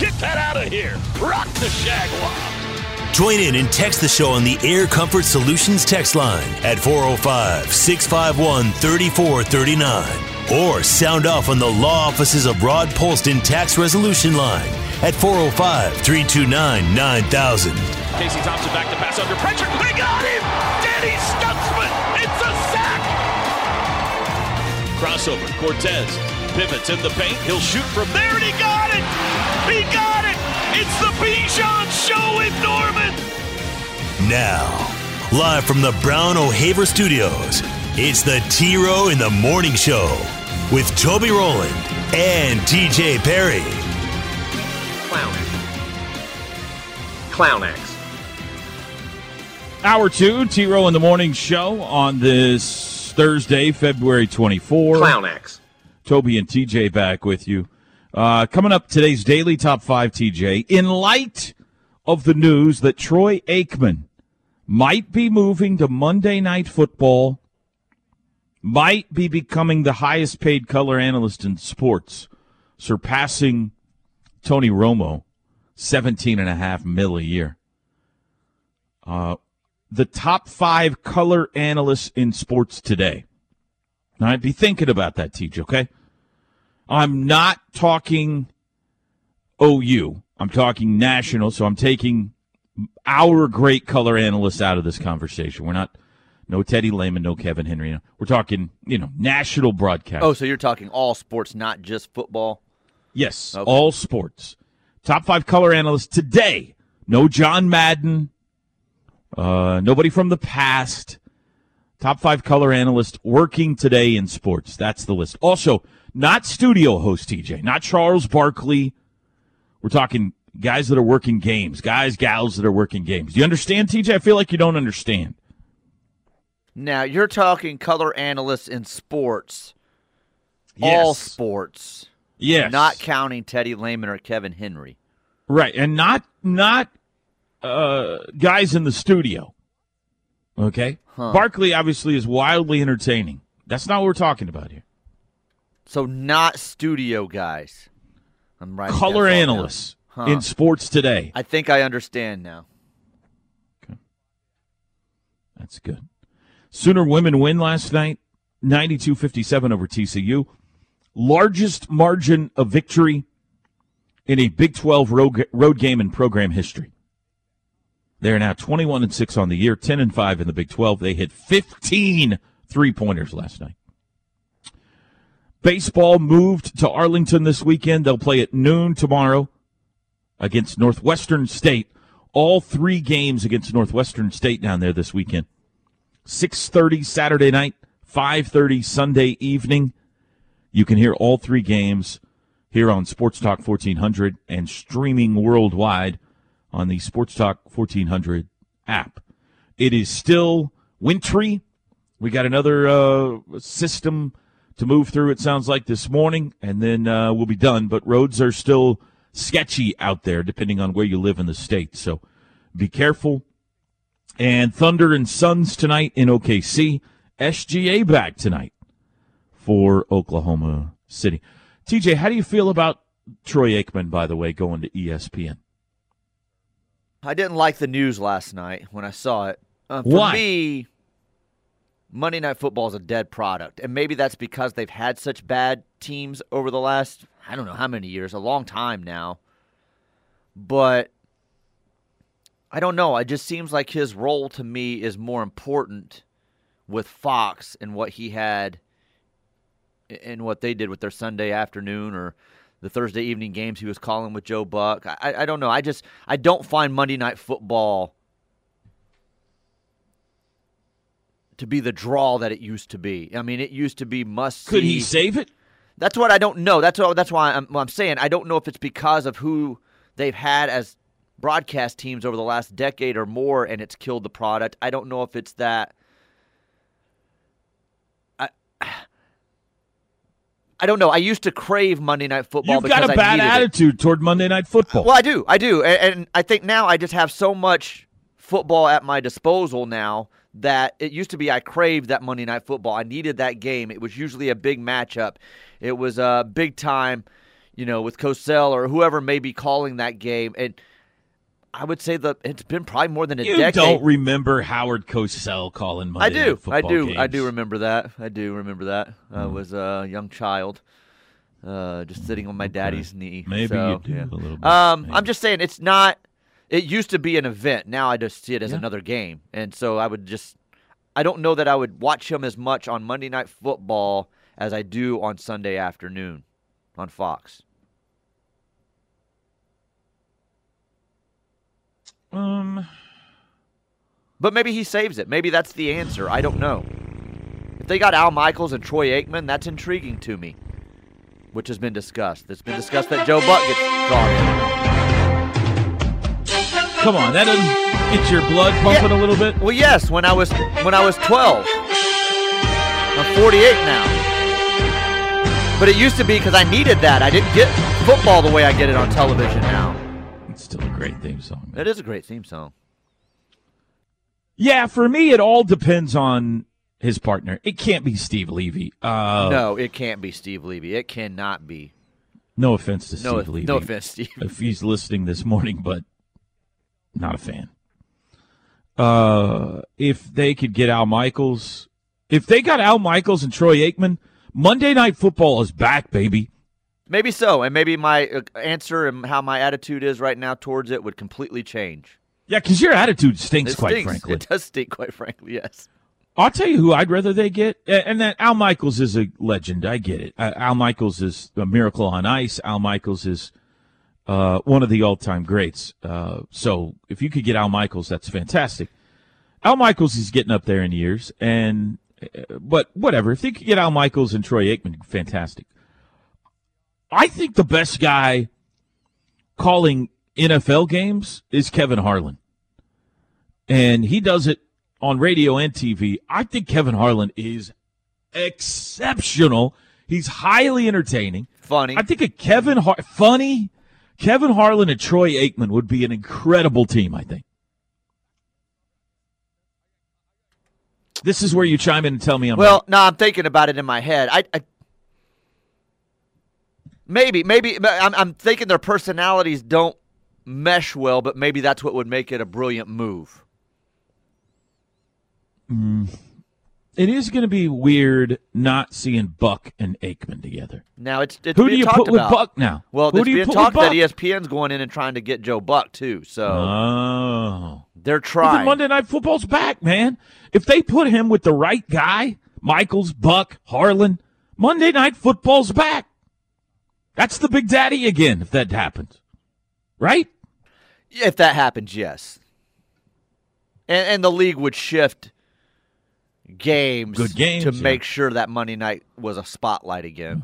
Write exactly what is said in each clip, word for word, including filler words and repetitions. Get that out of here. Rock the Shagwa. Join in and text the show on the Air Comfort Solutions text line at four oh five, six five one, three four three nine. Or sound off on the law offices of Rod Polston tax resolution line at four oh five, three two nine, nine thousand. Casey Thompson back to pass under pressure. They got him! Danny Stutzman! It's a sack! Crossover, Cortez. Pivots in the paint. He'll shoot from there, and he got it! He got it! It's the Bijan Show in Norman! Now, live from the Brown O'Haver Studios, it's the T-Row in the Morning Show with Toby Rowland and T J. Perry. Clown Axe. Clown Axe. Hour two, T-Row in the Morning Show on this Thursday, February twenty-fourth. Clown Axe. Toby and T J back with you. Uh, coming up, today's Daily Top five, T J. In light of the news that Troy Aikman might be moving to Monday Night Football, might be becoming the highest-paid color analyst in sports, surpassing Tony Romo, seventeen and a half mil a year. Uh, the top five color analysts in sports today. Now, I'd be thinking about that, T J, okay? I'm not talking O U. I'm talking national, so I'm taking our great color analysts out of this conversation. We're not, no Teddy Lehman, no Kevin Henry. We're talking, you know, national broadcast. Oh, so you're talking all sports, not just football? Yes, okay. All sports. Top five color analysts today. No John Madden, uh, nobody from the past. Top five color analysts working today in sports. That's the list. Also, not studio host, T J, not Charles Barkley. We're talking guys that are working games, guys, gals that are working games. Do you understand, T J? I feel like you don't understand. Now, you're talking color analysts in sports. Yes. All sports. Yes. Not counting Teddy Lehman or Kevin Henry. Right, and not not uh, guys in the studio. Okay. Huh. Barkley obviously is wildly entertaining. That's not what we're talking about here. So not studio guys. I'm right. Color analysts huh. in sports today. I think I understand now. Okay. That's good. Sooner women win last night, ninety-two fifty-seven over T C U. Largest margin of victory in a Big twelve road, road game in program history. They're now twenty-one and six on the year, ten and five in the Big twelve. They hit fifteen three-pointers last night. Baseball moved to Arlington this weekend. They'll play at noon tomorrow against Northwestern State. All three games against Northwestern State down there this weekend. six thirty Saturday night, five thirty Sunday evening. You can hear all three games here on Sports Talk fourteen hundred and streaming worldwide on the Sports Talk fourteen hundred app. It is still wintry. We got another uh, system to move through, it sounds like, this morning, and then uh, we'll be done. But roads are still sketchy out there, depending on where you live in the state. So be careful. And Thunder and Suns tonight in O K C. S G A back tonight for Oklahoma City. T J, how do you feel about Troy Aikman, by the way, going to E S P N? I didn't like the news last night when I saw it. Uh, for Why? me, Monday Night Football is a dead product, and maybe that's because they've had such bad teams over the last, I don't know how many years, a long time now. But I don't know. It just seems like his role to me is more important with Fox and what he had and what they did with their Sunday afternoon or the Thursday evening games he was calling with Joe Buck. I, I don't know. I just I don't find Monday Night Football to be the draw that it used to be. I mean, it used to be must-see. Could he save it? That's what I don't know. That's what, that's why I'm, I'm saying I don't know if it's because of who they've had as broadcast teams over the last decade or more, and it's killed the product. I don't know if it's that. I I don't know. I used to crave Monday Night Football. You've because got a I bad attitude it. toward Monday Night Football. Well, I do. I do. And, and I think now I just have so much football at my disposal now that it used to be I craved that Monday Night Football. I needed that game. It was usually a big matchup. It was a uh, big time, you know, with Cosell or whoever may be calling that game. And I would say that it's been probably more than a you decade. You don't remember Howard Cosell calling Monday I do. Night Football I do. Games. I do remember that. I do remember that. Mm. I was a young child uh, just sitting on my daddy's okay. knee. Maybe so, you do yeah. a little bit. Um, I'm just saying it's not – it used to be an event. Now I just see it as yeah. another game. And so I would just – I don't know that I would watch him as much on Monday Night Football as I do on Sunday afternoon on Fox. Um, But maybe he saves it. Maybe that's the answer. I don't know. If they got Al Michaels and Troy Aikman, that's intriguing to me, which has been discussed. It's been discussed that Joe Buck gets drawn in. Come on, that doesn't get your blood pumping yeah. a little bit? Well, yes, when I was when I was twelve. I'm forty-eight now. But it used to be because I needed that. I didn't get football the way I get it on television now. It's still a great theme song. It is a great theme song. Yeah, for me, it all depends on his partner. It can't be Steve Levy. Uh, no, it can't be Steve Levy. It cannot be. No offense to no, Steve Levy. No offense, Steve. If he's listening this morning, but... not a fan. Uh, if they could get Al Michaels, if they got Al Michaels and Troy Aikman, Monday Night Football is back, baby. Maybe so, and maybe my answer and how my attitude is right now towards it would completely change. Yeah, because your attitude stinks, it quite stinks. frankly. It does stink, quite frankly, yes. I'll tell you who I'd rather they get, and that Al Michaels is a legend. I get it. Al Michaels is a miracle on ice. Al Michaels is... Uh, one of the all-time greats. Uh, so if you could get Al Michaels, that's fantastic. Al Michaels is getting up there in years, and but whatever. If they could get Al Michaels and Troy Aikman, fantastic. I think the best guy calling N F L games is Kevin Harlan, and he does it on radio and T V. I think Kevin Harlan is exceptional. He's highly entertaining, funny. I think a Kevin Har- funny. Kevin Harlan and Troy Aikman would be an incredible team, I think. This is where you chime in and tell me I'm Well, right. no, I'm thinking about it in my head. I, I Maybe, maybe I'm, I'm thinking their personalities don't mesh well, but maybe that's what would make it a brilliant move. Mm. It is going to be weird not seeing Buck and Aikman together. Now it's, it's who being do you talked put about. with Buck now? Well, who it's do being talked that E S P N's going in and trying to get Joe Buck too. So oh. they're trying. Even Monday Night Football's back, man. If they put him with the right guy, Michaels, Buck, Harlan, Monday Night Football's back. That's the Big Daddy again. If that happens, right? If that happens, yes. And, and the league would shift. Games, Good games to yeah. make sure that Monday night was a spotlight again.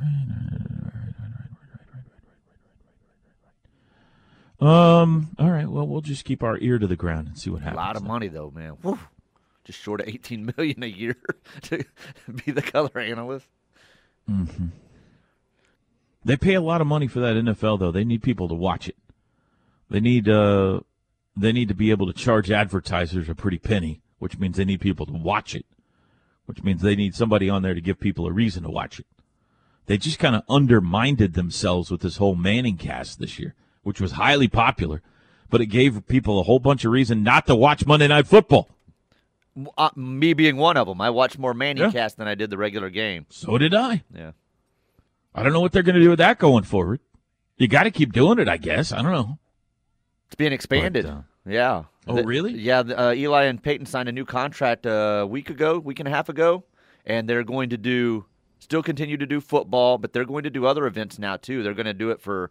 Um. All right. Well, we'll just keep our ear to the ground and see what happens. A lot of now. money, though, man. Woo. Just short of eighteen million a year to be the color analyst. Mm-hmm. They pay a lot of money for that N F L, though. They need people to watch it. They need. Uh, they need to be able to charge advertisers a pretty penny, which means they need people to watch it. Which means they need somebody on there to give people a reason to watch it. They just kind of undermined themselves with this whole Manning cast this year, which was highly popular, but it gave people a whole bunch of reason not to watch Monday Night Football. Uh, me being one of them. I watched more Manning yeah. cast than I did the regular game. So did I. Yeah. I don't know what they're going to do with that going forward. You got to keep doing it, I guess. I don't know. It's being expanded. But, uh, yeah. Oh, the, really? Yeah, uh, Eli and Peyton signed a new contract uh, a week ago, week and a half ago, and they're going to do, still continue to do football, but they're going to do other events now, too. They're going to do it for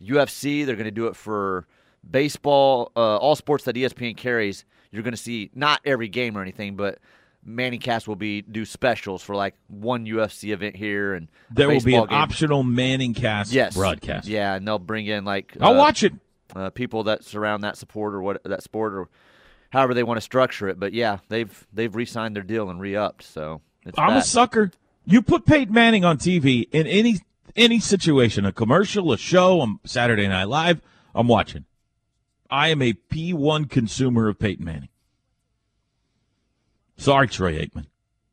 U F C. They're going to do it for baseball, uh, all sports that E S P N carries. You're going to see not every game or anything, but Manning Cast will be do specials for, like, one U F C event here. and There will be an game. optional Manning Cast yes. broadcast. Yeah, and they'll bring in, like... I'll uh, watch it. uh, people that surround that support or what that sport or however they want to structure it. But yeah, they've they've re-signed their deal and re-upped. So it's I'm bad. a sucker. You put Peyton Manning on T V in any any situation, a commercial, a show, on Saturday Night Live, I'm watching. I am a P one consumer of Peyton Manning. Sorry, Troy Aikman.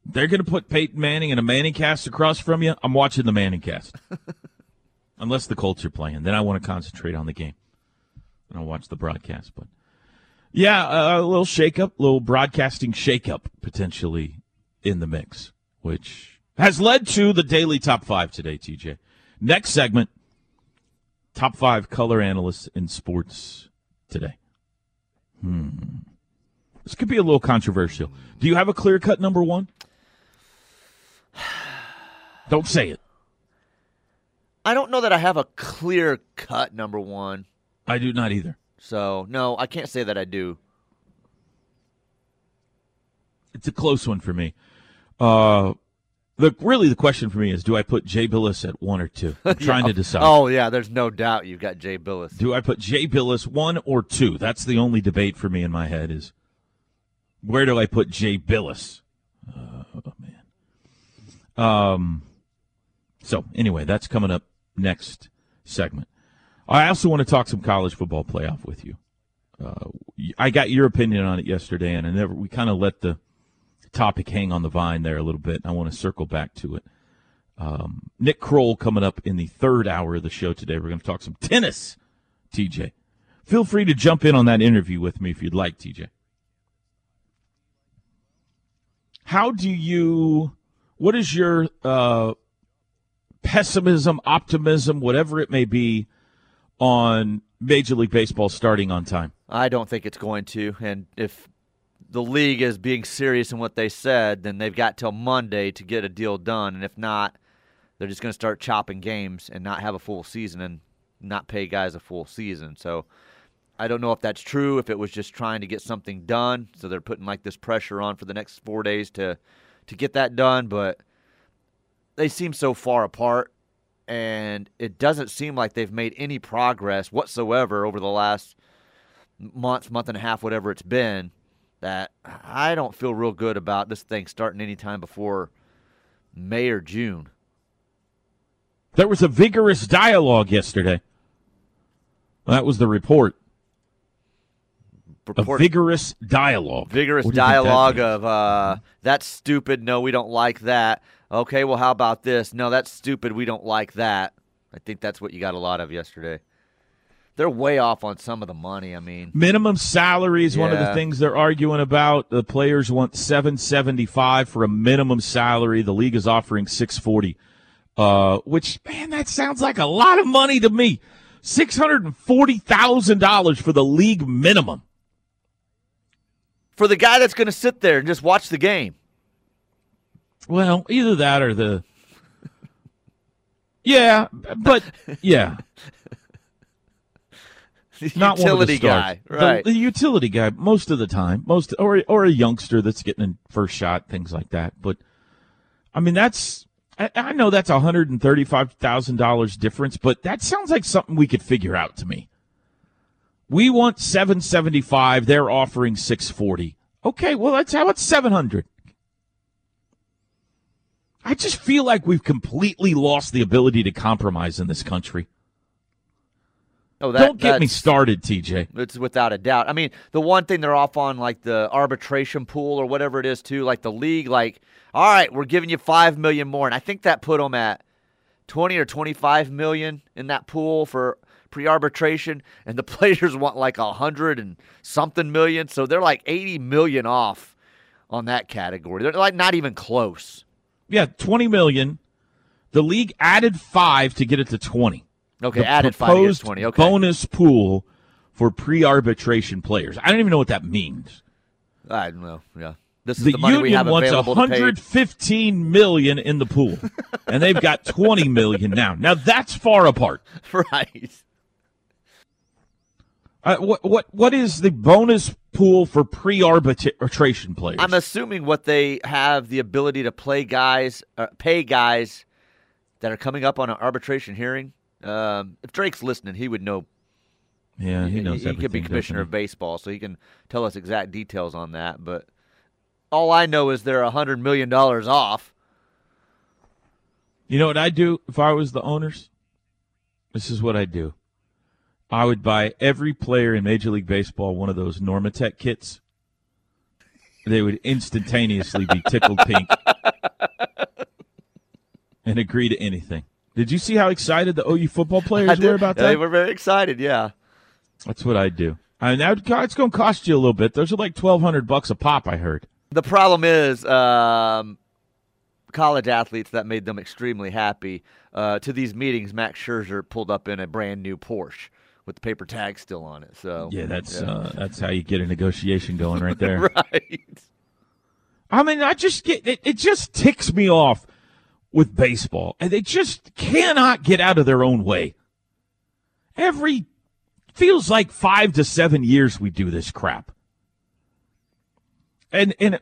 They're going to put Peyton Manning in a Manning cast across from you. I'm watching the Manning cast. Unless the Colts are playing. Then I want to concentrate on the game. And I'll watch the broadcast. But yeah, uh, a little shakeup, a little broadcasting shakeup potentially in the mix, which has led to the daily top five today, T J. Next segment, top five color analysts in sports today. Hmm. This could be a little controversial. Do you have a clear-cut number one? Don't say it. I don't know that I have a clear-cut number one. I do not either. So, no, I can't say that I do. It's a close one for me. Uh, the, really, the question for me is, do I put Jay Bilas at one or two? I'm trying yeah. to decide. Oh, yeah, there's no doubt you've got Jay Bilas. Do I put Jay Bilas one or two? That's the only debate for me in my head is, where do I put Jay Bilas? Uh, oh, man. Um, so, anyway, that's coming up next segment. I also want to talk some college football playoff with you. Uh, I got your opinion on it yesterday, and I never we kind of let the topic hang on the vine there a little bit. I want to circle back to it. Um, Nick Kroll coming up in the third hour of the show today. We're going to talk some tennis, T J. Feel free to jump in on that interview with me if you'd like, T J. How do you – what is your uh, pessimism, optimism, whatever it may be, on Major League Baseball starting on time? I don't think it's going to. And if the league is being serious in what they said, then they've got till Monday to get a deal done. And if not, they're just going to start chopping games and not have a full season and not pay guys a full season. So – I don't know if that's true, if it was just trying to get something done. So they're putting like this pressure on for the next four days to, to get that done. But they seem so far apart, and it doesn't seem like they've made any progress whatsoever over the last month, month and a half, whatever it's been, that I don't feel real good about this thing starting anytime before May or June. There was a vigorous dialogue yesterday. That was the report. Report, a vigorous dialogue. Vigorous dialogue of, uh, that's stupid, no, we don't like that. Okay, well, how about this? No, that's stupid, we don't like that. I think that's what you got a lot of yesterday. They're way off on some of the money, I mean. Minimum salary is yeah. one of the things they're arguing about. The players want seven seventy-five for a minimum salary. The league is offering six forty, uh, which, man, that sounds like a lot of money to me. six hundred forty thousand dollars for the league minimum. For the guy that's going to sit there and just watch the game. Well, either that or the... Yeah, but, yeah. the Not utility one of the guy, right. The, the utility guy, most of the time. most Or or a youngster that's getting a first shot, things like that. But, I mean, that's... I, I know that's one hundred thirty-five thousand dollars difference, but that sounds like something we could figure out to me. We want seven seventy-five. They're offering six forty. Okay, well, that's how it's seven hundred. I just feel like we've completely lost the ability to compromise in this country. Oh, that, Don't get me started, T J. It's without a doubt. I mean, the one thing they're off on, like the arbitration pool or whatever it is, too, like the league, like, all right, we're giving you five million dollars more. And I think that put them at twenty or twenty-five million dollars in that pool for pre-arbitration, and the players want like one hundred and something million. So they're like eighty million dollars off on that category. They're like not even close. Yeah, twenty million dollars. The league added five to get it to twenty. Okay, the added five years, twenty. Okay, bonus pool for pre-arbitration players. I don't even know what that means. I don't know. Yeah, this is the, the money we have available to pay. The union wants one hundred fifteen million dollars in the pool, and they've got twenty million dollars now. Now that's far apart, right? Uh, what what what is the bonus pool for pre-arbitration players? I'm assuming what they have the ability to play guys, uh, pay guys that are coming up on an arbitration hearing. Um, if Drake's listening, he would know Yeah, he knows. He, he could be commissioner of baseball, so he can tell us exact details on that. But all I know is they're a hundred million dollars off. You know what I do if I was the owners? This is what I do. I would buy every player in Major League Baseball one of those Normatec kits. They would instantaneously be tickled pink and agree to anything. Did you see how excited the O U football players were about that? They were very excited, yeah. That's what I do. I mean, it's going to cost you a little bit. Those are like twelve hundred bucks a pop, I heard. The problem is um, college athletes, that made them extremely happy. Uh, to these meetings, Max Scherzer pulled up in a brand-new Porsche with the paper tag still on it. So yeah, that's yeah. Uh, that's how you get a negotiation going right there. Right. I mean, I just get it, it just ticks me off with baseball. And they just cannot get out of their own way. Every feels like five to seven years we do this crap. And and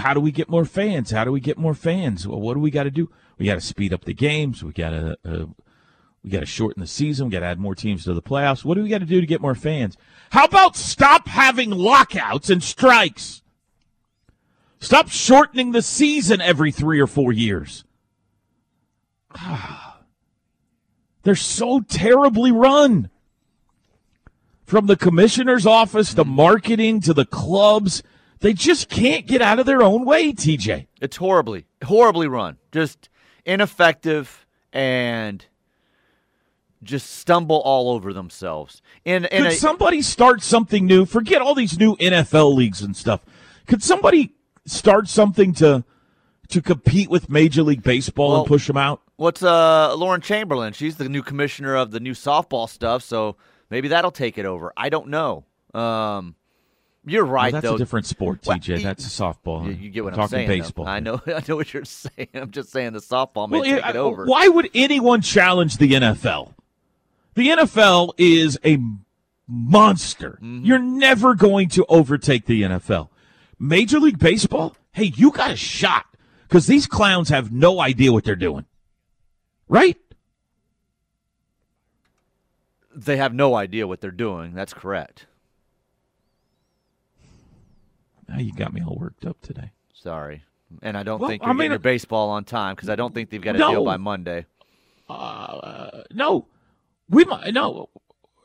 how do we get more fans? How do we get more fans? Well, what do we got to do? We got to speed up the games. We got to uh, we got to shorten the season. We got to add more teams to the playoffs. What do we got to do to get more fans? How about stop having lockouts and strikes? Stop shortening the season every three or four years. Ah, they're so terribly run. From the commissioner's office to marketing to the clubs, they just can't get out of their own way, T J. It's horribly, horribly run. Just ineffective and just stumble all over themselves. And, and Could a, somebody start something new? Forget all these new N F L leagues and stuff. Could somebody start something to to compete with Major League Baseball well, and push them out? What's uh, Lauren Chamberlain? She's the new commissioner of the new softball stuff, so maybe that'll take it over. I don't know. Um, you're right, well, that's though. That's a different sport, T J. Well, that's a softball. You, you get what I'm, I'm saying. Talking baseball. Though. I know I know what you're saying. I'm just saying the softball may well, take I, it over. Why would anyone challenge the N F L? The N F L is a monster. Mm-hmm. You're never going to overtake the N F L. Major League Baseball, hey, you got a shot because these clowns have no idea what they're doing. Right? They have no idea what they're doing. That's correct. Now you got me all worked up today. Sorry. And I don't well, think you're I mean, getting your baseball on time because I don't think they've got a no, deal by Monday. Uh, uh, no. We might, no,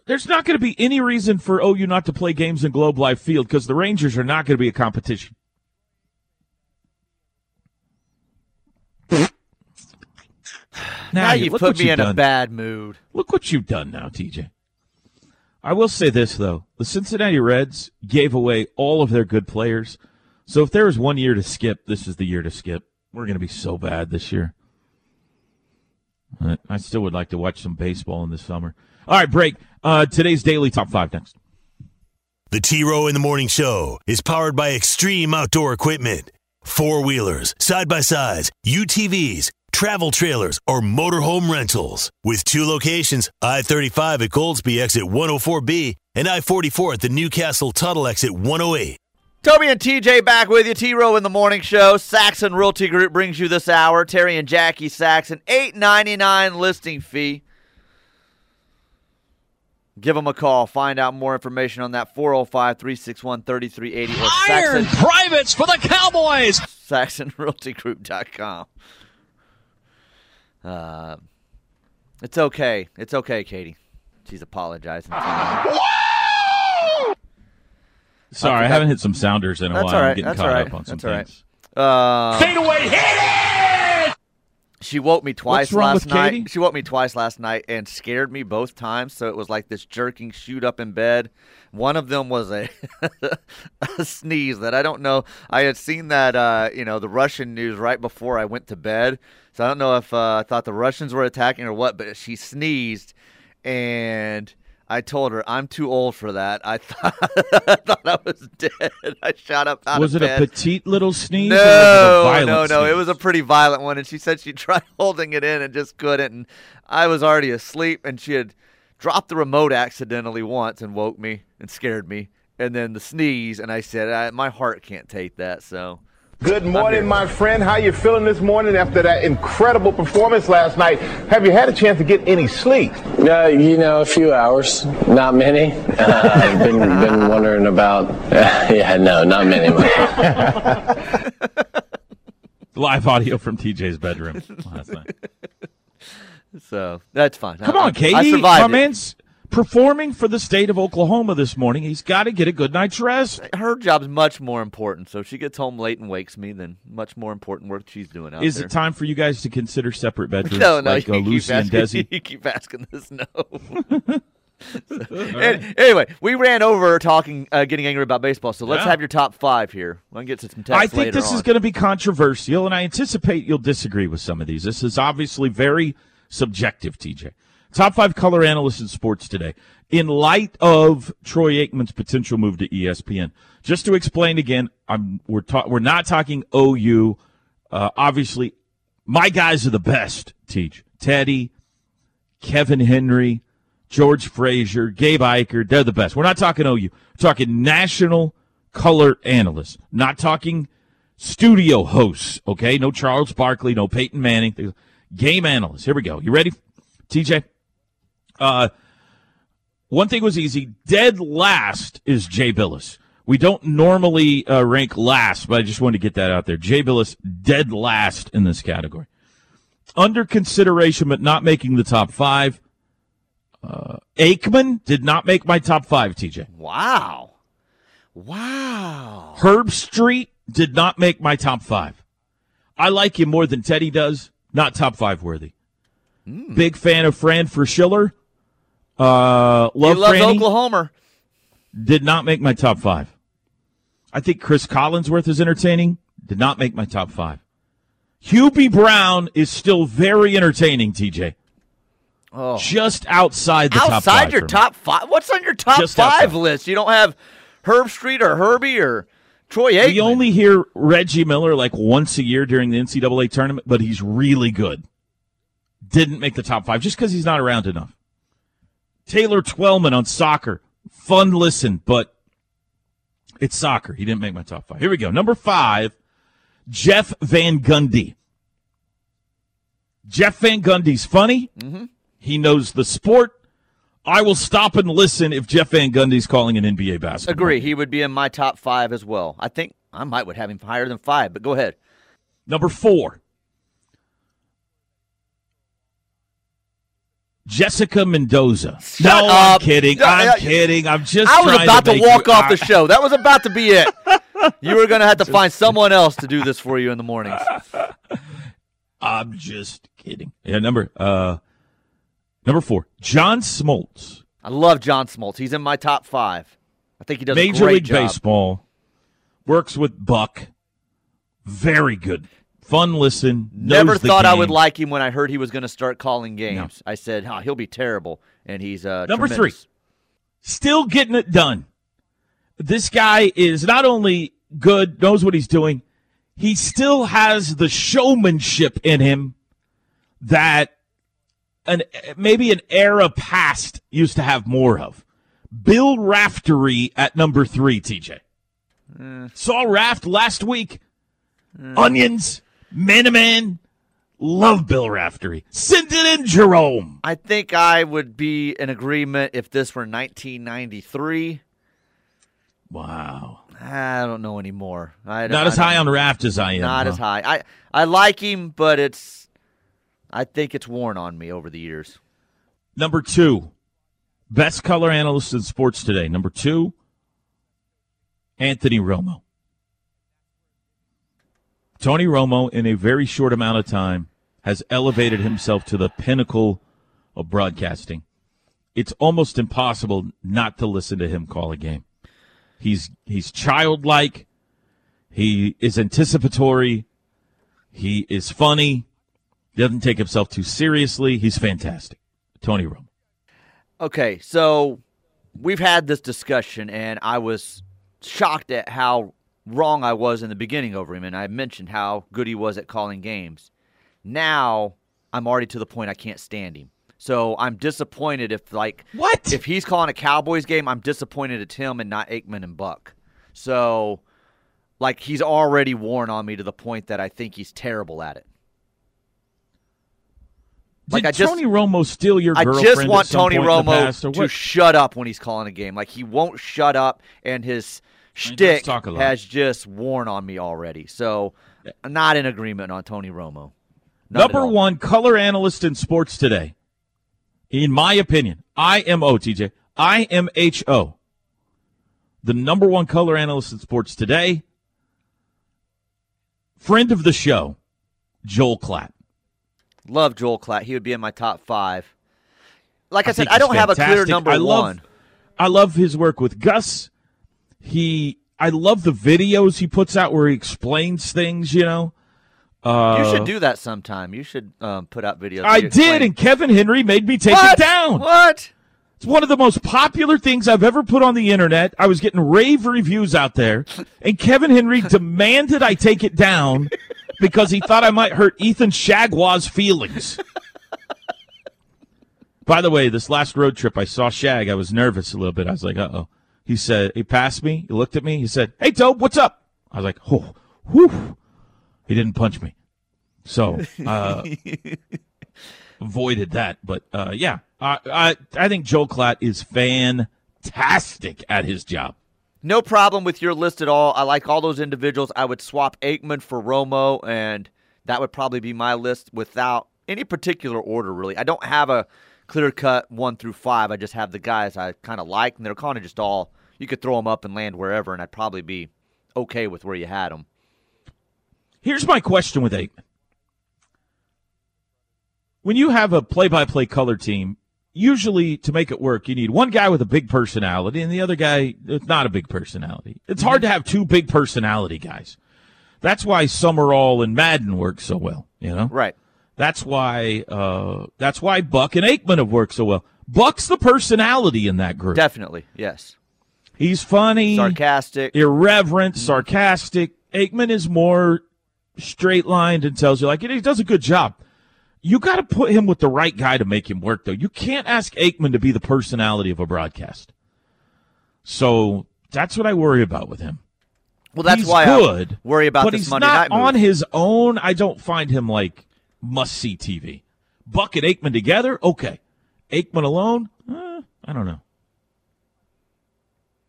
there's not going to be any reason for O U not to play games in Globe Life Field because the Rangers are not going to be a competition. now, now you've put me in a bad mood. Look what you've done now, T J. I will say this, though. The Cincinnati Reds gave away all of their good players. So if there was one year to skip, this is the year to skip. We're going to be so bad this year. I still would like to watch some baseball in the summer. All right, break. Uh, today's Daily Top five next. The T-Row in the Morning Show is powered by Extreme Outdoor Equipment. Four-wheelers, side-by-sides, U T Vs, travel trailers, or motorhome rentals. With two locations, I thirty-five at Goldsby exit one oh four B and I forty-four at the Newcastle Tuttle exit one oh eight. Toby and T J back with you. T-Row in the Morning Show. Saxon Realty Group brings you this hour. Terry and Jackie Saxon, eight ninety-nine listing fee. Give them a call. Find out more information on that, four oh five, three six one, three three eight zero. Iron Saxon Privates for the Cowboys! Saxon Realty Group dot com. Uh, it's okay. It's okay, Katie. She's apologizing. Uh, what? Sorry, I haven't hit some sounders in a while. That's all right. I'm getting caught up on some things. Right. Uh, Fade away, hit it! She woke me twice last night. Katie? She woke me twice last night and scared me both times. So it was like this jerking shoot up in bed. One of them was a, a sneeze that I don't know. I had seen that, uh, you know, the Russian news right before I went to bed. So I don't know if uh, I thought the Russians were attacking or what, but she sneezed and I told her I'm too old for that. I thought I thought I was dead. I shot up out was of bed. Was it a petite little sneeze? No, or was it a no, no. Sneeze? It was a pretty violent one, and she said she tried holding it in and just couldn't. And I was already asleep, and she had dropped the remote accidentally once and woke me and scared me, and then the sneeze. And I said, I, my heart can't take that, so Good morning, my friend. How you feeling this morning after that incredible performance last night? Have you had a chance to get any sleep? Uh, you know, a few hours. Not many. Uh, I've been, been wondering about... Uh, yeah, no, not many. Live audio from T J's bedroom last night. So, that's fine. Come I, on, Katie. I survived Comments. It. Performing for the state of Oklahoma this morning, he's got to get a good night's rest. Her job's much more important, so if she gets home late and wakes me, then much more important work she's doing out Is there. Is it time for you guys to consider separate bedrooms? No, no, like you, keep Lucy asking, and Desi? You keep asking this, no. So, right. Anyway, we ran over talking, uh, getting angry about baseball, so let's yeah. have your top five here. We'll get to some text I think later this on. Is going to be controversial, and I anticipate you'll disagree with some of these. This is obviously very subjective, T J. Top five color analysts in sports today, in light of Troy Aikman's potential move to E S P N. Just to explain again, I'm, we're ta- we're not talking O U. Uh, obviously, my guys are the best, Teach. Teddy, Kevin Henry, George Frazier, Gabe Eicher, they're the best. We're not talking O U. We're talking national color analysts, not talking studio hosts, okay? No Charles Barkley, no Peyton Manning. Game analysts. Here we go. You ready, T J? Uh, one thing was easy. Dead last is Jay Bilas. We don't normally uh, rank last, but I just wanted to get that out there. Jay Bilas, dead last in this category. Under consideration, but not making the top five. Uh, Aikman did not make my top five, T J. Wow. Wow. Herb Street did not make my top five. I like him more than Teddy does. Not top five worthy. Mm. Big fan of Fran Fraschiller. Uh, love he loves Franny. Oklahoma. Did not make my top five. I think Chris Collinsworth is entertaining. Did not make my top five. Hubie Brown is still very entertaining, T J. Oh. Just outside the outside top five. Outside your top five? What's on your top Just five outside. List? You don't have Herb Street or Herbie or Troy Aikman. We only hear Reggie Miller like once a year during the N C double A tournament, but he's really good. Didn't make the top five just because he's not around enough. Taylor Twellman on soccer. Fun listen, but it's soccer. He didn't make my top five. Here we go. Number five, Jeff Van Gundy. Jeff Van Gundy's funny. Mm-hmm. He knows the sport. I will stop and listen if Jeff Van Gundy's calling an N B A basketball. Agree. He would be in my top five as well. I think I might would have him higher than five, but go ahead. Number four. Jessica Mendoza. Shut no, up. I'm kidding. I'm uh, kidding. I'm just I was about to, to walk you, off I, the show. That was about to be it. You were going to have to just, find someone else to do this for you in the mornings. I'm just kidding. Yeah, number uh, number four, John Smoltz. I love John Smoltz. He's in my top five. I think he does Major a great League job. Baseball. Works with Buck. Very good. Fun listen. Never thought I would like him when I heard he was going to start calling games. No. I said, oh, he'll be terrible, and he's uh, Number tremendous. Three, still getting it done. This guy is not only good, knows what he's doing, he still has the showmanship in him that an maybe an era past used to have more of. Bill Raftery at number three, T J. Mm. Saw Raft last week. Mm. Onions. Man-to-man, love Bill Raftery. Send it in, Jerome. I think I would be in agreement if this were nineteen ninety-three. Wow. I don't know anymore. I don't, not as I high on Raft as I am. Not huh? as high. I, I like him, but it's. I think it's worn on me over the years. Number two, best color analyst in sports today. Number two, Anthony Romo. Tony Romo, in a very short amount of time, has elevated himself to the pinnacle of broadcasting. It's almost impossible not to listen to him call a game. He's he's childlike. He is anticipatory. He is funny. Doesn't take himself too seriously. He's fantastic. Tony Romo. Okay, so we've had this discussion, and I was shocked at how wrong I was in the beginning over him, and I mentioned how good he was at calling games. Now I'm already to the point I can't stand him. So I'm disappointed if like what if he's calling a Cowboys game, I'm disappointed it's him and not Aikman and Buck. So like he's already worn on me to the point that I think he's terrible at it. Like Did I just, Tony Romo steal your girlfriend? I just want Tony Romo to shut up when he's calling a game. Like, he won't shut up, and his shtick has just worn on me already. So, I'm not in agreement on Tony Romo. Not Number one color analyst in sports today. In my opinion, I M O, T J. I M H O. The number one color analyst in sports today. Friend of the show, Joel Klatt. Love Joel Klatt. He would be in my top five. Like I, I said, I don't fantastic. have a clear number I love, one. I love his work with Gus. He, I love the videos he puts out where he explains things, you know. Uh, you should do that sometime. You should um, put out videos. I did, and Kevin Henry made me take what? it down. What? It's one of the most popular things I've ever put on the internet. I was getting rave reviews out there, and Kevin Henry demanded I take it down because he thought I might hurt Ethan Shagwa's feelings. By the way, this last road trip, I saw Shag. I was nervous a little bit. I was like, uh-oh. He said, he passed me. He looked at me. He said, hey, Tobe, what's up? I was like, oh, whew. He didn't punch me, so uh, avoided that. But, uh, yeah, I, I I think Joel Klatt is fantastic at his job. No problem with your list at all. I like all those individuals. I would swap Aikman for Romo, and that would probably be my list without any particular order, really. I don't have a clear-cut one through five. I just have the guys I kind of like, and they're kind of just all – you could throw them up and land wherever, and I'd probably be okay with where you had them. Here's my question with Aikman. When you have a play-by-play color team, usually to make it work, you need one guy with a big personality and the other guy with not a big personality. It's hard to have two big personality guys. That's why Summerall and Madden work so well, you know? Right. That's why uh, that's why Buck and Aikman have worked so well. Buck's the personality in that group. Definitely, yes. He's funny. Sarcastic. Irreverent, sarcastic. Aikman is more straight-lined and tells you, like, he does a good job. You got to put him with the right guy to make him work, though. You can't ask Aikman to be the personality of a broadcast. So that's what I worry about with him. Well, that's he's why good, I worry about but this he's Monday not night on his own. I don't find him, like, must-see T V. Buck and Aikman together? Okay. Aikman alone? Uh, I don't know.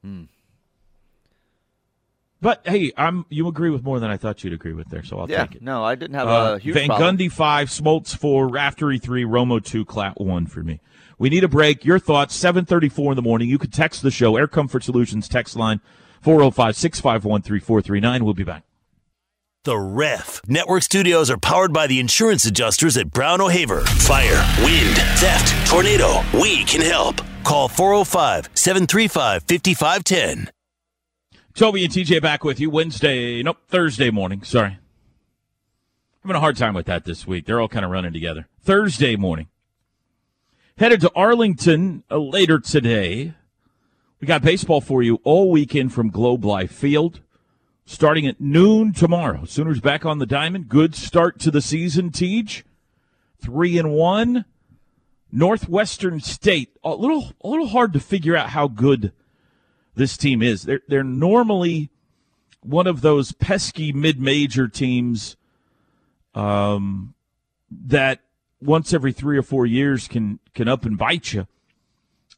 Hmm. But, hey, I'm you agree with more than I thought you'd agree with there, so I'll yeah, take it. No, I didn't have uh, a huge Van problem. Gundy five, Smoltz four, Raftery three, Romo two, Klatt one for me. We need a break. Your thoughts, seven thirty-four in the morning. You can text the show, Air Comfort Solutions text line, four oh five, six five one, three four three nine. We'll be back. The Ref. Network studios are powered by the insurance adjusters at Brown O'Haver. Fire, wind, theft, tornado. We can help. Call four oh five, seven three five, five five one zero. Toby and T J back with you Wednesday, nope, Thursday morning, sorry. Having a hard time with that this week. They're all kind of running together. Thursday morning. Headed to Arlington uh, later today. We got baseball for you all weekend from Globe Life Field, starting at noon tomorrow. Sooners back on the diamond. Good start to the season, Teej. Three and one. Northwestern State, a little, a little hard to figure out how good this team is. They're, they're normally one of those pesky mid-major teams um, that once every three or four years can, can up and bite you.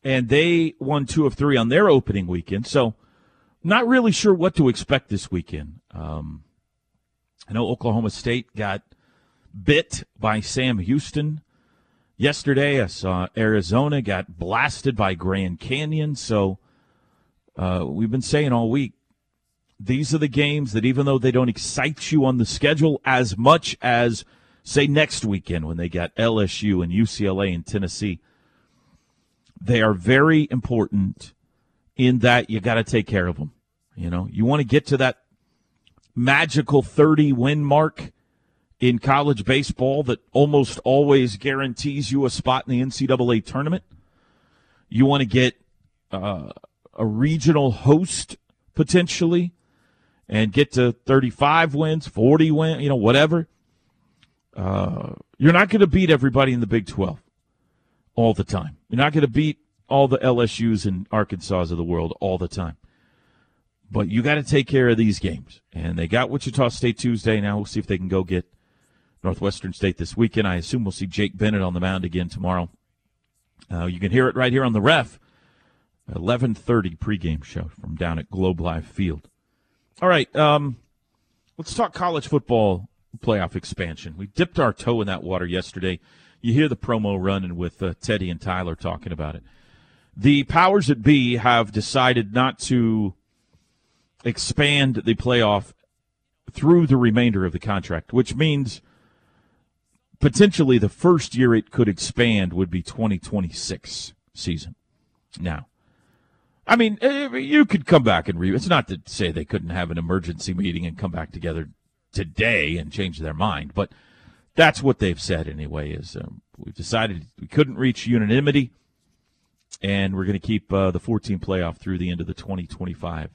And they won two of three on their opening weekend. So not really sure what to expect this weekend. Um, I know Oklahoma State got bit by Sam Houston yesterday. I saw Arizona got blasted by Grand Canyon. So Uh, we've been saying all week, these are the games that even though they don't excite you on the schedule as much as, say, next weekend when they got L S U and U C L A and Tennessee, they are very important in that you got to take care of them. You know, you want to get to that magical thirty-win mark in college baseball that almost always guarantees you a spot in the N C double A tournament. You want to get Uh, a regional host potentially and get to thirty-five wins, forty wins, you know, whatever. Uh, you're not going to beat everybody in the Big twelve all the time. You're not going to beat all the L S Us and Arkansas of the world all the time. But you got to take care of these games. And they got Wichita State Tuesday. Now we'll see if they can go get Northwestern State this weekend. I assume we'll see Jake Bennett on the mound again tomorrow. Uh, you can hear it right here on the Ref, eleven thirty pregame show from down at Globe Life Field. All right, um, let's talk college football playoff expansion. We dipped our toe in that water yesterday. You hear the promo running with uh, Teddy and Tyler talking about it. The powers that be have decided not to expand the playoff through the remainder of the contract, which means potentially the first year it could expand would be twenty twenty-six season. Now, I mean, you could come back and re- it's not to say they couldn't have an emergency meeting and come back together today and change their mind, but that's what they've said anyway, is um, we've decided we couldn't reach unanimity, and we're going to keep uh, the fourteen playoff through the end of the twenty twenty-five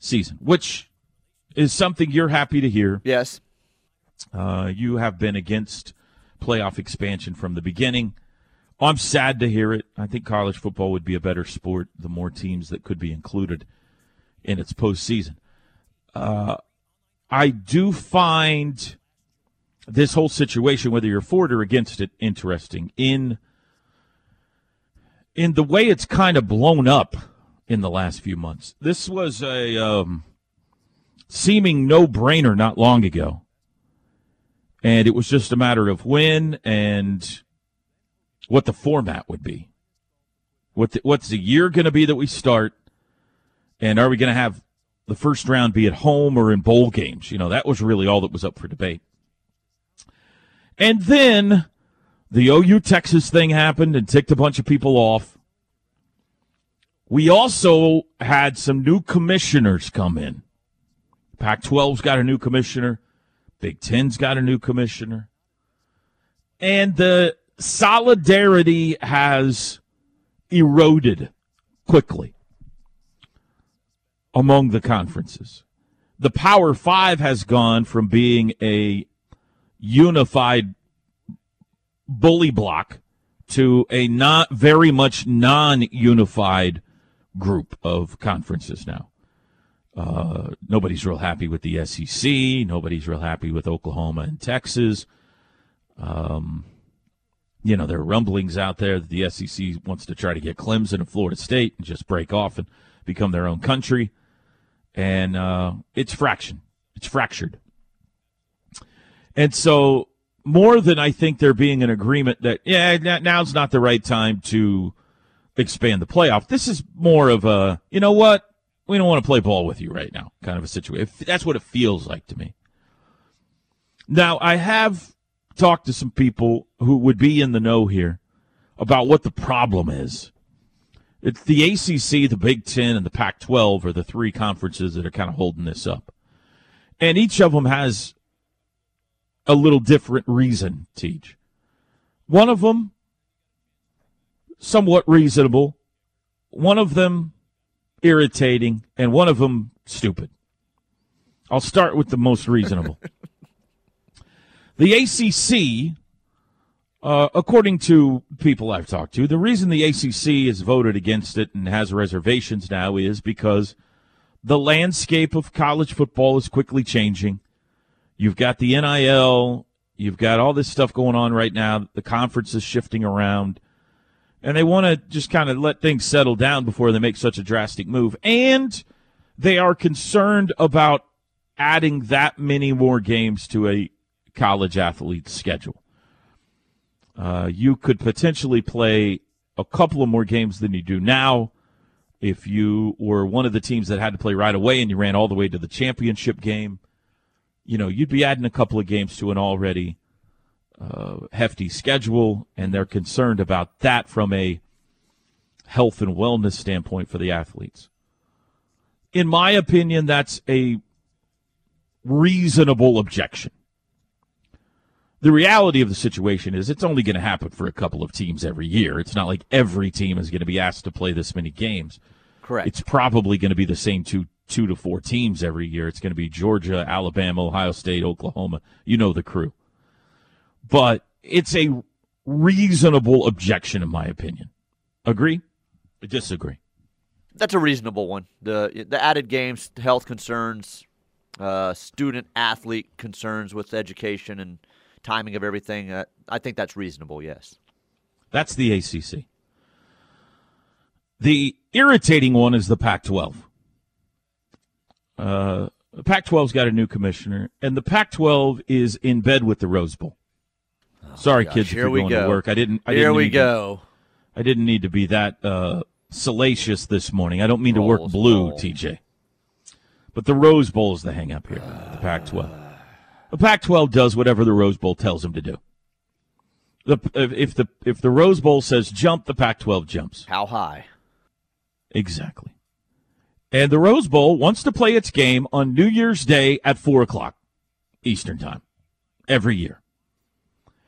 season, which is something you're happy to hear. Yes. Uh, you have been against playoff expansion from the beginning. I'm sad to hear it. I think college football would be a better sport the more teams that could be included in its postseason. Uh, I do find this whole situation, whether you're for it or against it, interesting in, in the way it's kind of blown up in the last few months. This was a um, seeming no-brainer not long ago, and it was just a matter of when and what the format would be. What the, what's the year going to be that we start, and are we going to have the first round be at home or in bowl games? You know, that was really all that was up for debate. And then the O U Texas thing happened and ticked a bunch of people off. We also had some new commissioners come in. Pac twelve's got a new commissioner. Big Ten's got a new commissioner. And the solidarity has eroded quickly among the conferences. The Power Five has gone from being a unified bully block to a not very much non-unified group of conferences now. Uh, nobody's real happy with the S E C. Nobody's real happy with Oklahoma and Texas. Um, you know, there are rumblings out there that the S E C wants to try to get Clemson and Florida State and just break off and become their own country. And uh, it's fraction. It's fractured. And so more than I think there being an agreement that, yeah, now's not the right time to expand the playoff, this is more of a, you know what, we don't want to play ball with you right now kind of a situation. That's what it feels like to me. Now, I have talked to some people who would be in the know here about what the problem is. It's the A C C, the Big Ten, and the Pac twelve are the three conferences that are kind of holding this up. And each of them has a little different reason, Teach. One of them, somewhat reasonable. One of them, irritating. And one of them, stupid. I'll start with the most reasonable. The A C C, uh, according to people I've talked to, the reason the A C C has voted against it and has reservations now is because the landscape of college football is quickly changing. You've got the N I L, you've got all this stuff going on right now, the conference is shifting around, and they want to just kind of let things settle down before they make such a drastic move. And they are concerned about adding that many more games to a college athlete's schedule. Uh, you could potentially play a couple of more games than you do now if you were one of the teams that had to play right away and you ran all the way to the championship game. You know, you'd be adding a couple of games to an already uh, hefty schedule, and they're concerned about that from a health and wellness standpoint for the athletes. In my opinion, that's a reasonable objection. The reality of the situation is it's only going to happen for a couple of teams every year. It's not like every team is going to be asked to play this many games. Correct. It's probably going to be the same two two to four teams every year. It's going to be Georgia, Alabama, Ohio State, Oklahoma. You know the crew. But it's a reasonable objection, in my opinion. Agree? I disagree. that's a reasonable one. The the added games, health concerns, uh, student-athlete concerns with education and timing of everything, uh, I think that's reasonable, yes. That's the A C C. The irritating one is the Pac twelve. Uh, the Pac twelve's got a new commissioner, and the Pac twelve is in bed with the Rose Bowl. Oh, Sorry, gosh. kids, Here if you're we going go. to work. I didn't. I Here didn't we go. To, I didn't need to be that uh, salacious this morning. I don't mean Rose to work blue, Bowl. T J. But the Rose Bowl is the hang-up here, uh, the Pac twelve. The Pac twelve does whatever the Rose Bowl tells them to do. The if the if the Rose Bowl says jump, the Pac twelve jumps. How high? Exactly. And the Rose Bowl wants to play its game on New Year's Day at four o'clock Eastern time every year.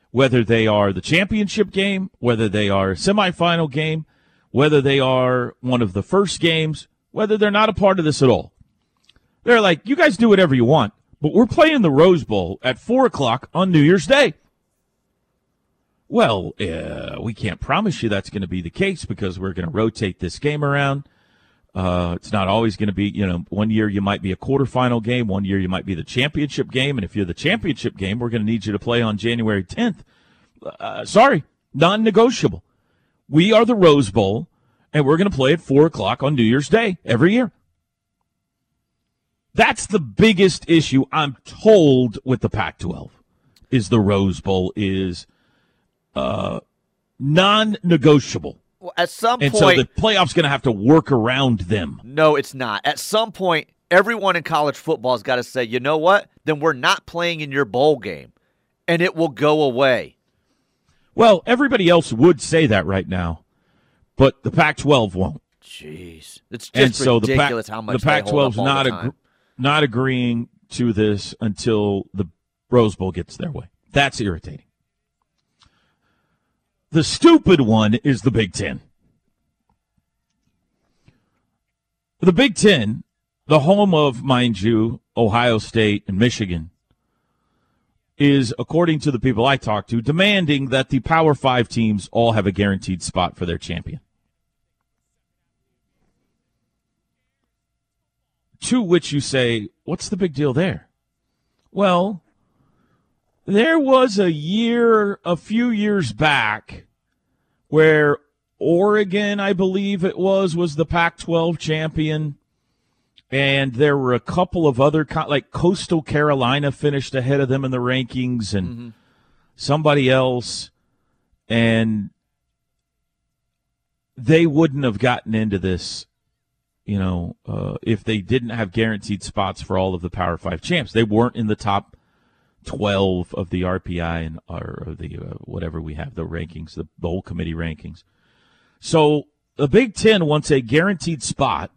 Whether they are the championship game, whether they are a semifinal game, whether they are one of the first games, whether they're not a part of this at all. They're like, you guys do whatever you want, but we're playing the Rose Bowl at four o'clock on New Year's Day. Well, uh, we can't promise you that's going to be the case because we're going to rotate this game around. Uh, it's not always going to be, you know, one year you might be a quarterfinal game. One year you might be the championship game. And if you're the championship game, we're going to need you to play on January tenth. Uh, sorry, non-negotiable. We are the Rose Bowl, and we're going to play at four o'clock on New Year's Day every year. That's the biggest issue, I'm told, with the Pac twelve, is the Rose Bowl is Uh, non-negotiable. Well, at some point, and so the playoffs going to have to work around them. No, it's not. At some point, everyone in college football has got to say, you know what? Then we're not playing in your bowl game, and it will go away. Well, everybody else would say that right now, but the Pac twelve won't. Jeez, it's just and so ridiculous the Pac- how much the Pac twelve's not ag- not agreeing to this until the Rose Bowl gets their way. That's irritating. The stupid one is the Big Ten. The Big Ten, the home of, mind you, Ohio State and Michigan, is, according to the people I talked to, demanding that the Power Five teams all have a guaranteed spot for their champion. To which you say, what's the big deal there? Well, there was a year, a few years back, where Oregon, I believe it was, was the Pac twelve champion, and there were a couple of other, like Coastal Carolina finished ahead of them in the rankings, and mm-hmm. somebody else, and they wouldn't have gotten into this, you know, uh, if they didn't have guaranteed spots for all of the Power Five champs. They weren't in the top twelve of the R P I and or the uh, whatever we have, the rankings, the bowl committee rankings. So the Big Ten wants a guaranteed spot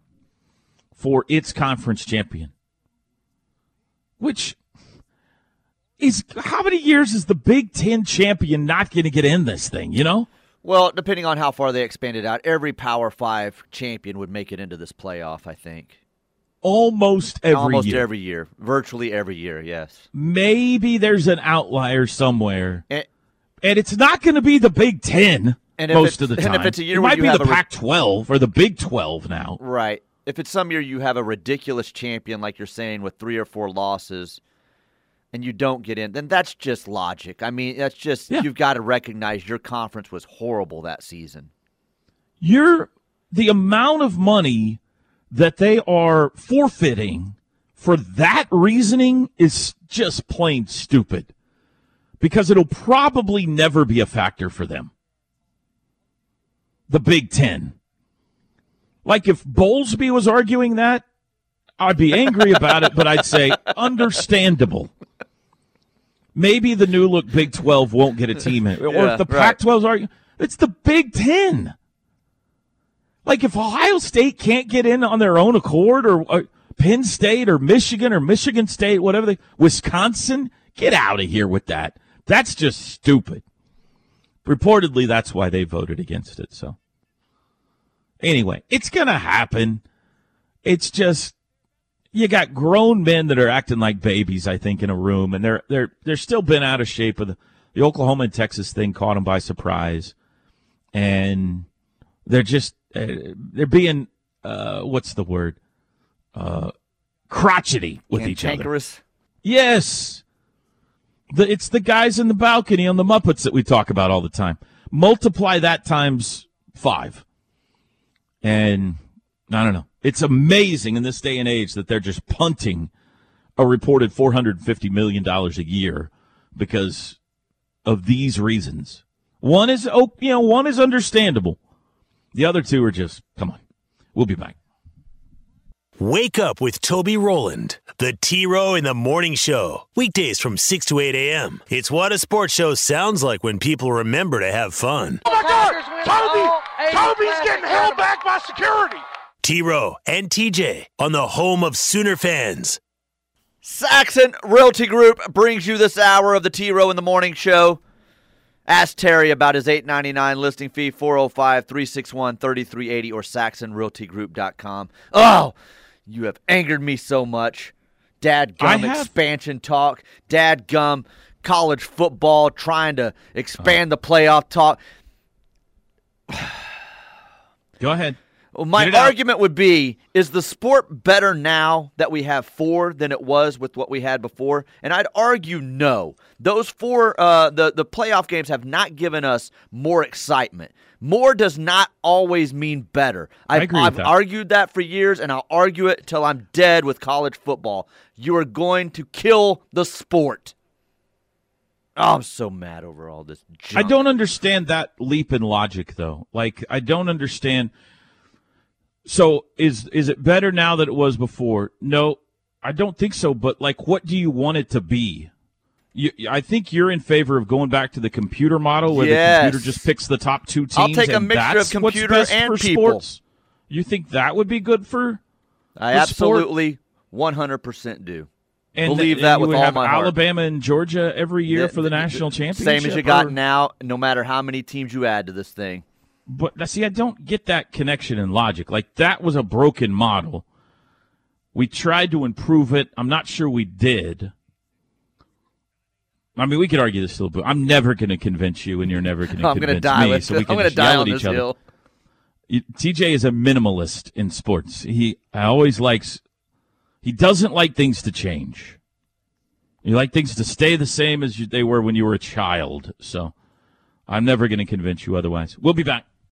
for its conference champion, which is how many years is the Big Ten champion not going to get in this thing, you know? Well, depending on how far they expanded out, every Power Five champion would make it into this playoff, I think. Almost every Almost year. Almost every year. Virtually every year, yes. Maybe there's an outlier somewhere. And, and it's not going to be the Big Ten most of the time. And if it's a year it might be the Pac twelve or the Big twelve now. Right. If it's some year you have a ridiculous champion, like you're saying, with three or four losses, and you don't get in, then that's just logic. I mean, that's just yeah. you've got to recognize your conference was horrible that season. You're the amount of money that they are forfeiting for that reasoning is just plain stupid because it'll probably never be a factor for them. The Big Ten. Like if Bowlesby was arguing that, I'd be angry about it, but I'd say understandable. Maybe the new look Big twelve won't get a team in. Or yeah, if the Pac twelve's right. arguing, it's the Big Ten. Like, if Ohio State can't get in on their own accord, or, or Penn State or Michigan or Michigan State, whatever they – Wisconsin, get out of here with that. That's just stupid. Reportedly, that's why they voted against it. So, anyway, it's going to happen. It's just you got grown men that are acting like babies, I think, in a room, and they're they're they're still been out of shape. Of the, the Oklahoma and Texas thing caught them by surprise, and they're just – Uh, they're being uh, what's the word? Uh, crotchety with each other. Yes. The, it's the guys in the balcony on the Muppets that we talk about all the time. Multiply that times five. And I don't know. It's amazing in this day and age that they're just punting a reported four hundred fifty million dollars a year because of these reasons. One is, you know, one is understandable. The other two are just, come on, we'll be back. Wake up with Toby Rowland, the T-Row in the Morning Show. Weekdays from six to eight a.m. It's what a sports show sounds like when people remember to have fun. Oh, my God! Toby! Toby's getting held back by security! T-Row and T J on the home of Sooner fans. Saxon Realty Group brings you this hour of the T-Row in the Morning Show. Ask Terry about his eight ninety-nine listing fee, four oh five, three six one, three three eight zero or saxon realty group dot com. Oh, you have angered me so much. Dadgum expansion talk. Dadgum college football trying to expand uh, the playoff talk. Go ahead. Well, my argument out. would be, is the sport better now that we have four than it was with what we had before? And I'd argue no. Those four, uh, the, the playoff games have not given us more excitement. More does not always mean better. I've, I agree with I've that. argued that for years, and I'll argue it till I'm dead with college football. You are going to kill the sport. Oh, I'm so mad over all this junk. I don't understand that leap in logic, though. Like, I don't understand... So is is it better now than it was before? No, I don't think so. But, like, what do you want it to be? You, I think you're in favor of going back to the computer model where yes. the computer just picks the top two teams. I'll take a mixture of computer and people. Sports. You think that would be good for I for absolutely sport? one hundred percent do. And Believe th- that and with all my Alabama heart. And Georgia every year the, for the, the national the, championship. Same as you got or? now, no matter how many teams you add to this thing. But, see, I don't get that connection and logic. Like, that was a broken model. We tried to improve it. I'm not sure we did. I mean, we could argue this a little bit. I'm never going to convince you, and you're never going to convince die me. With, so we can I'm going to die on this hill. You, T J is a minimalist in sports. He always likes – he doesn't like things to change. You like things to stay the same as you, they were when you were a child. So I'm never going to convince you otherwise. We'll be back.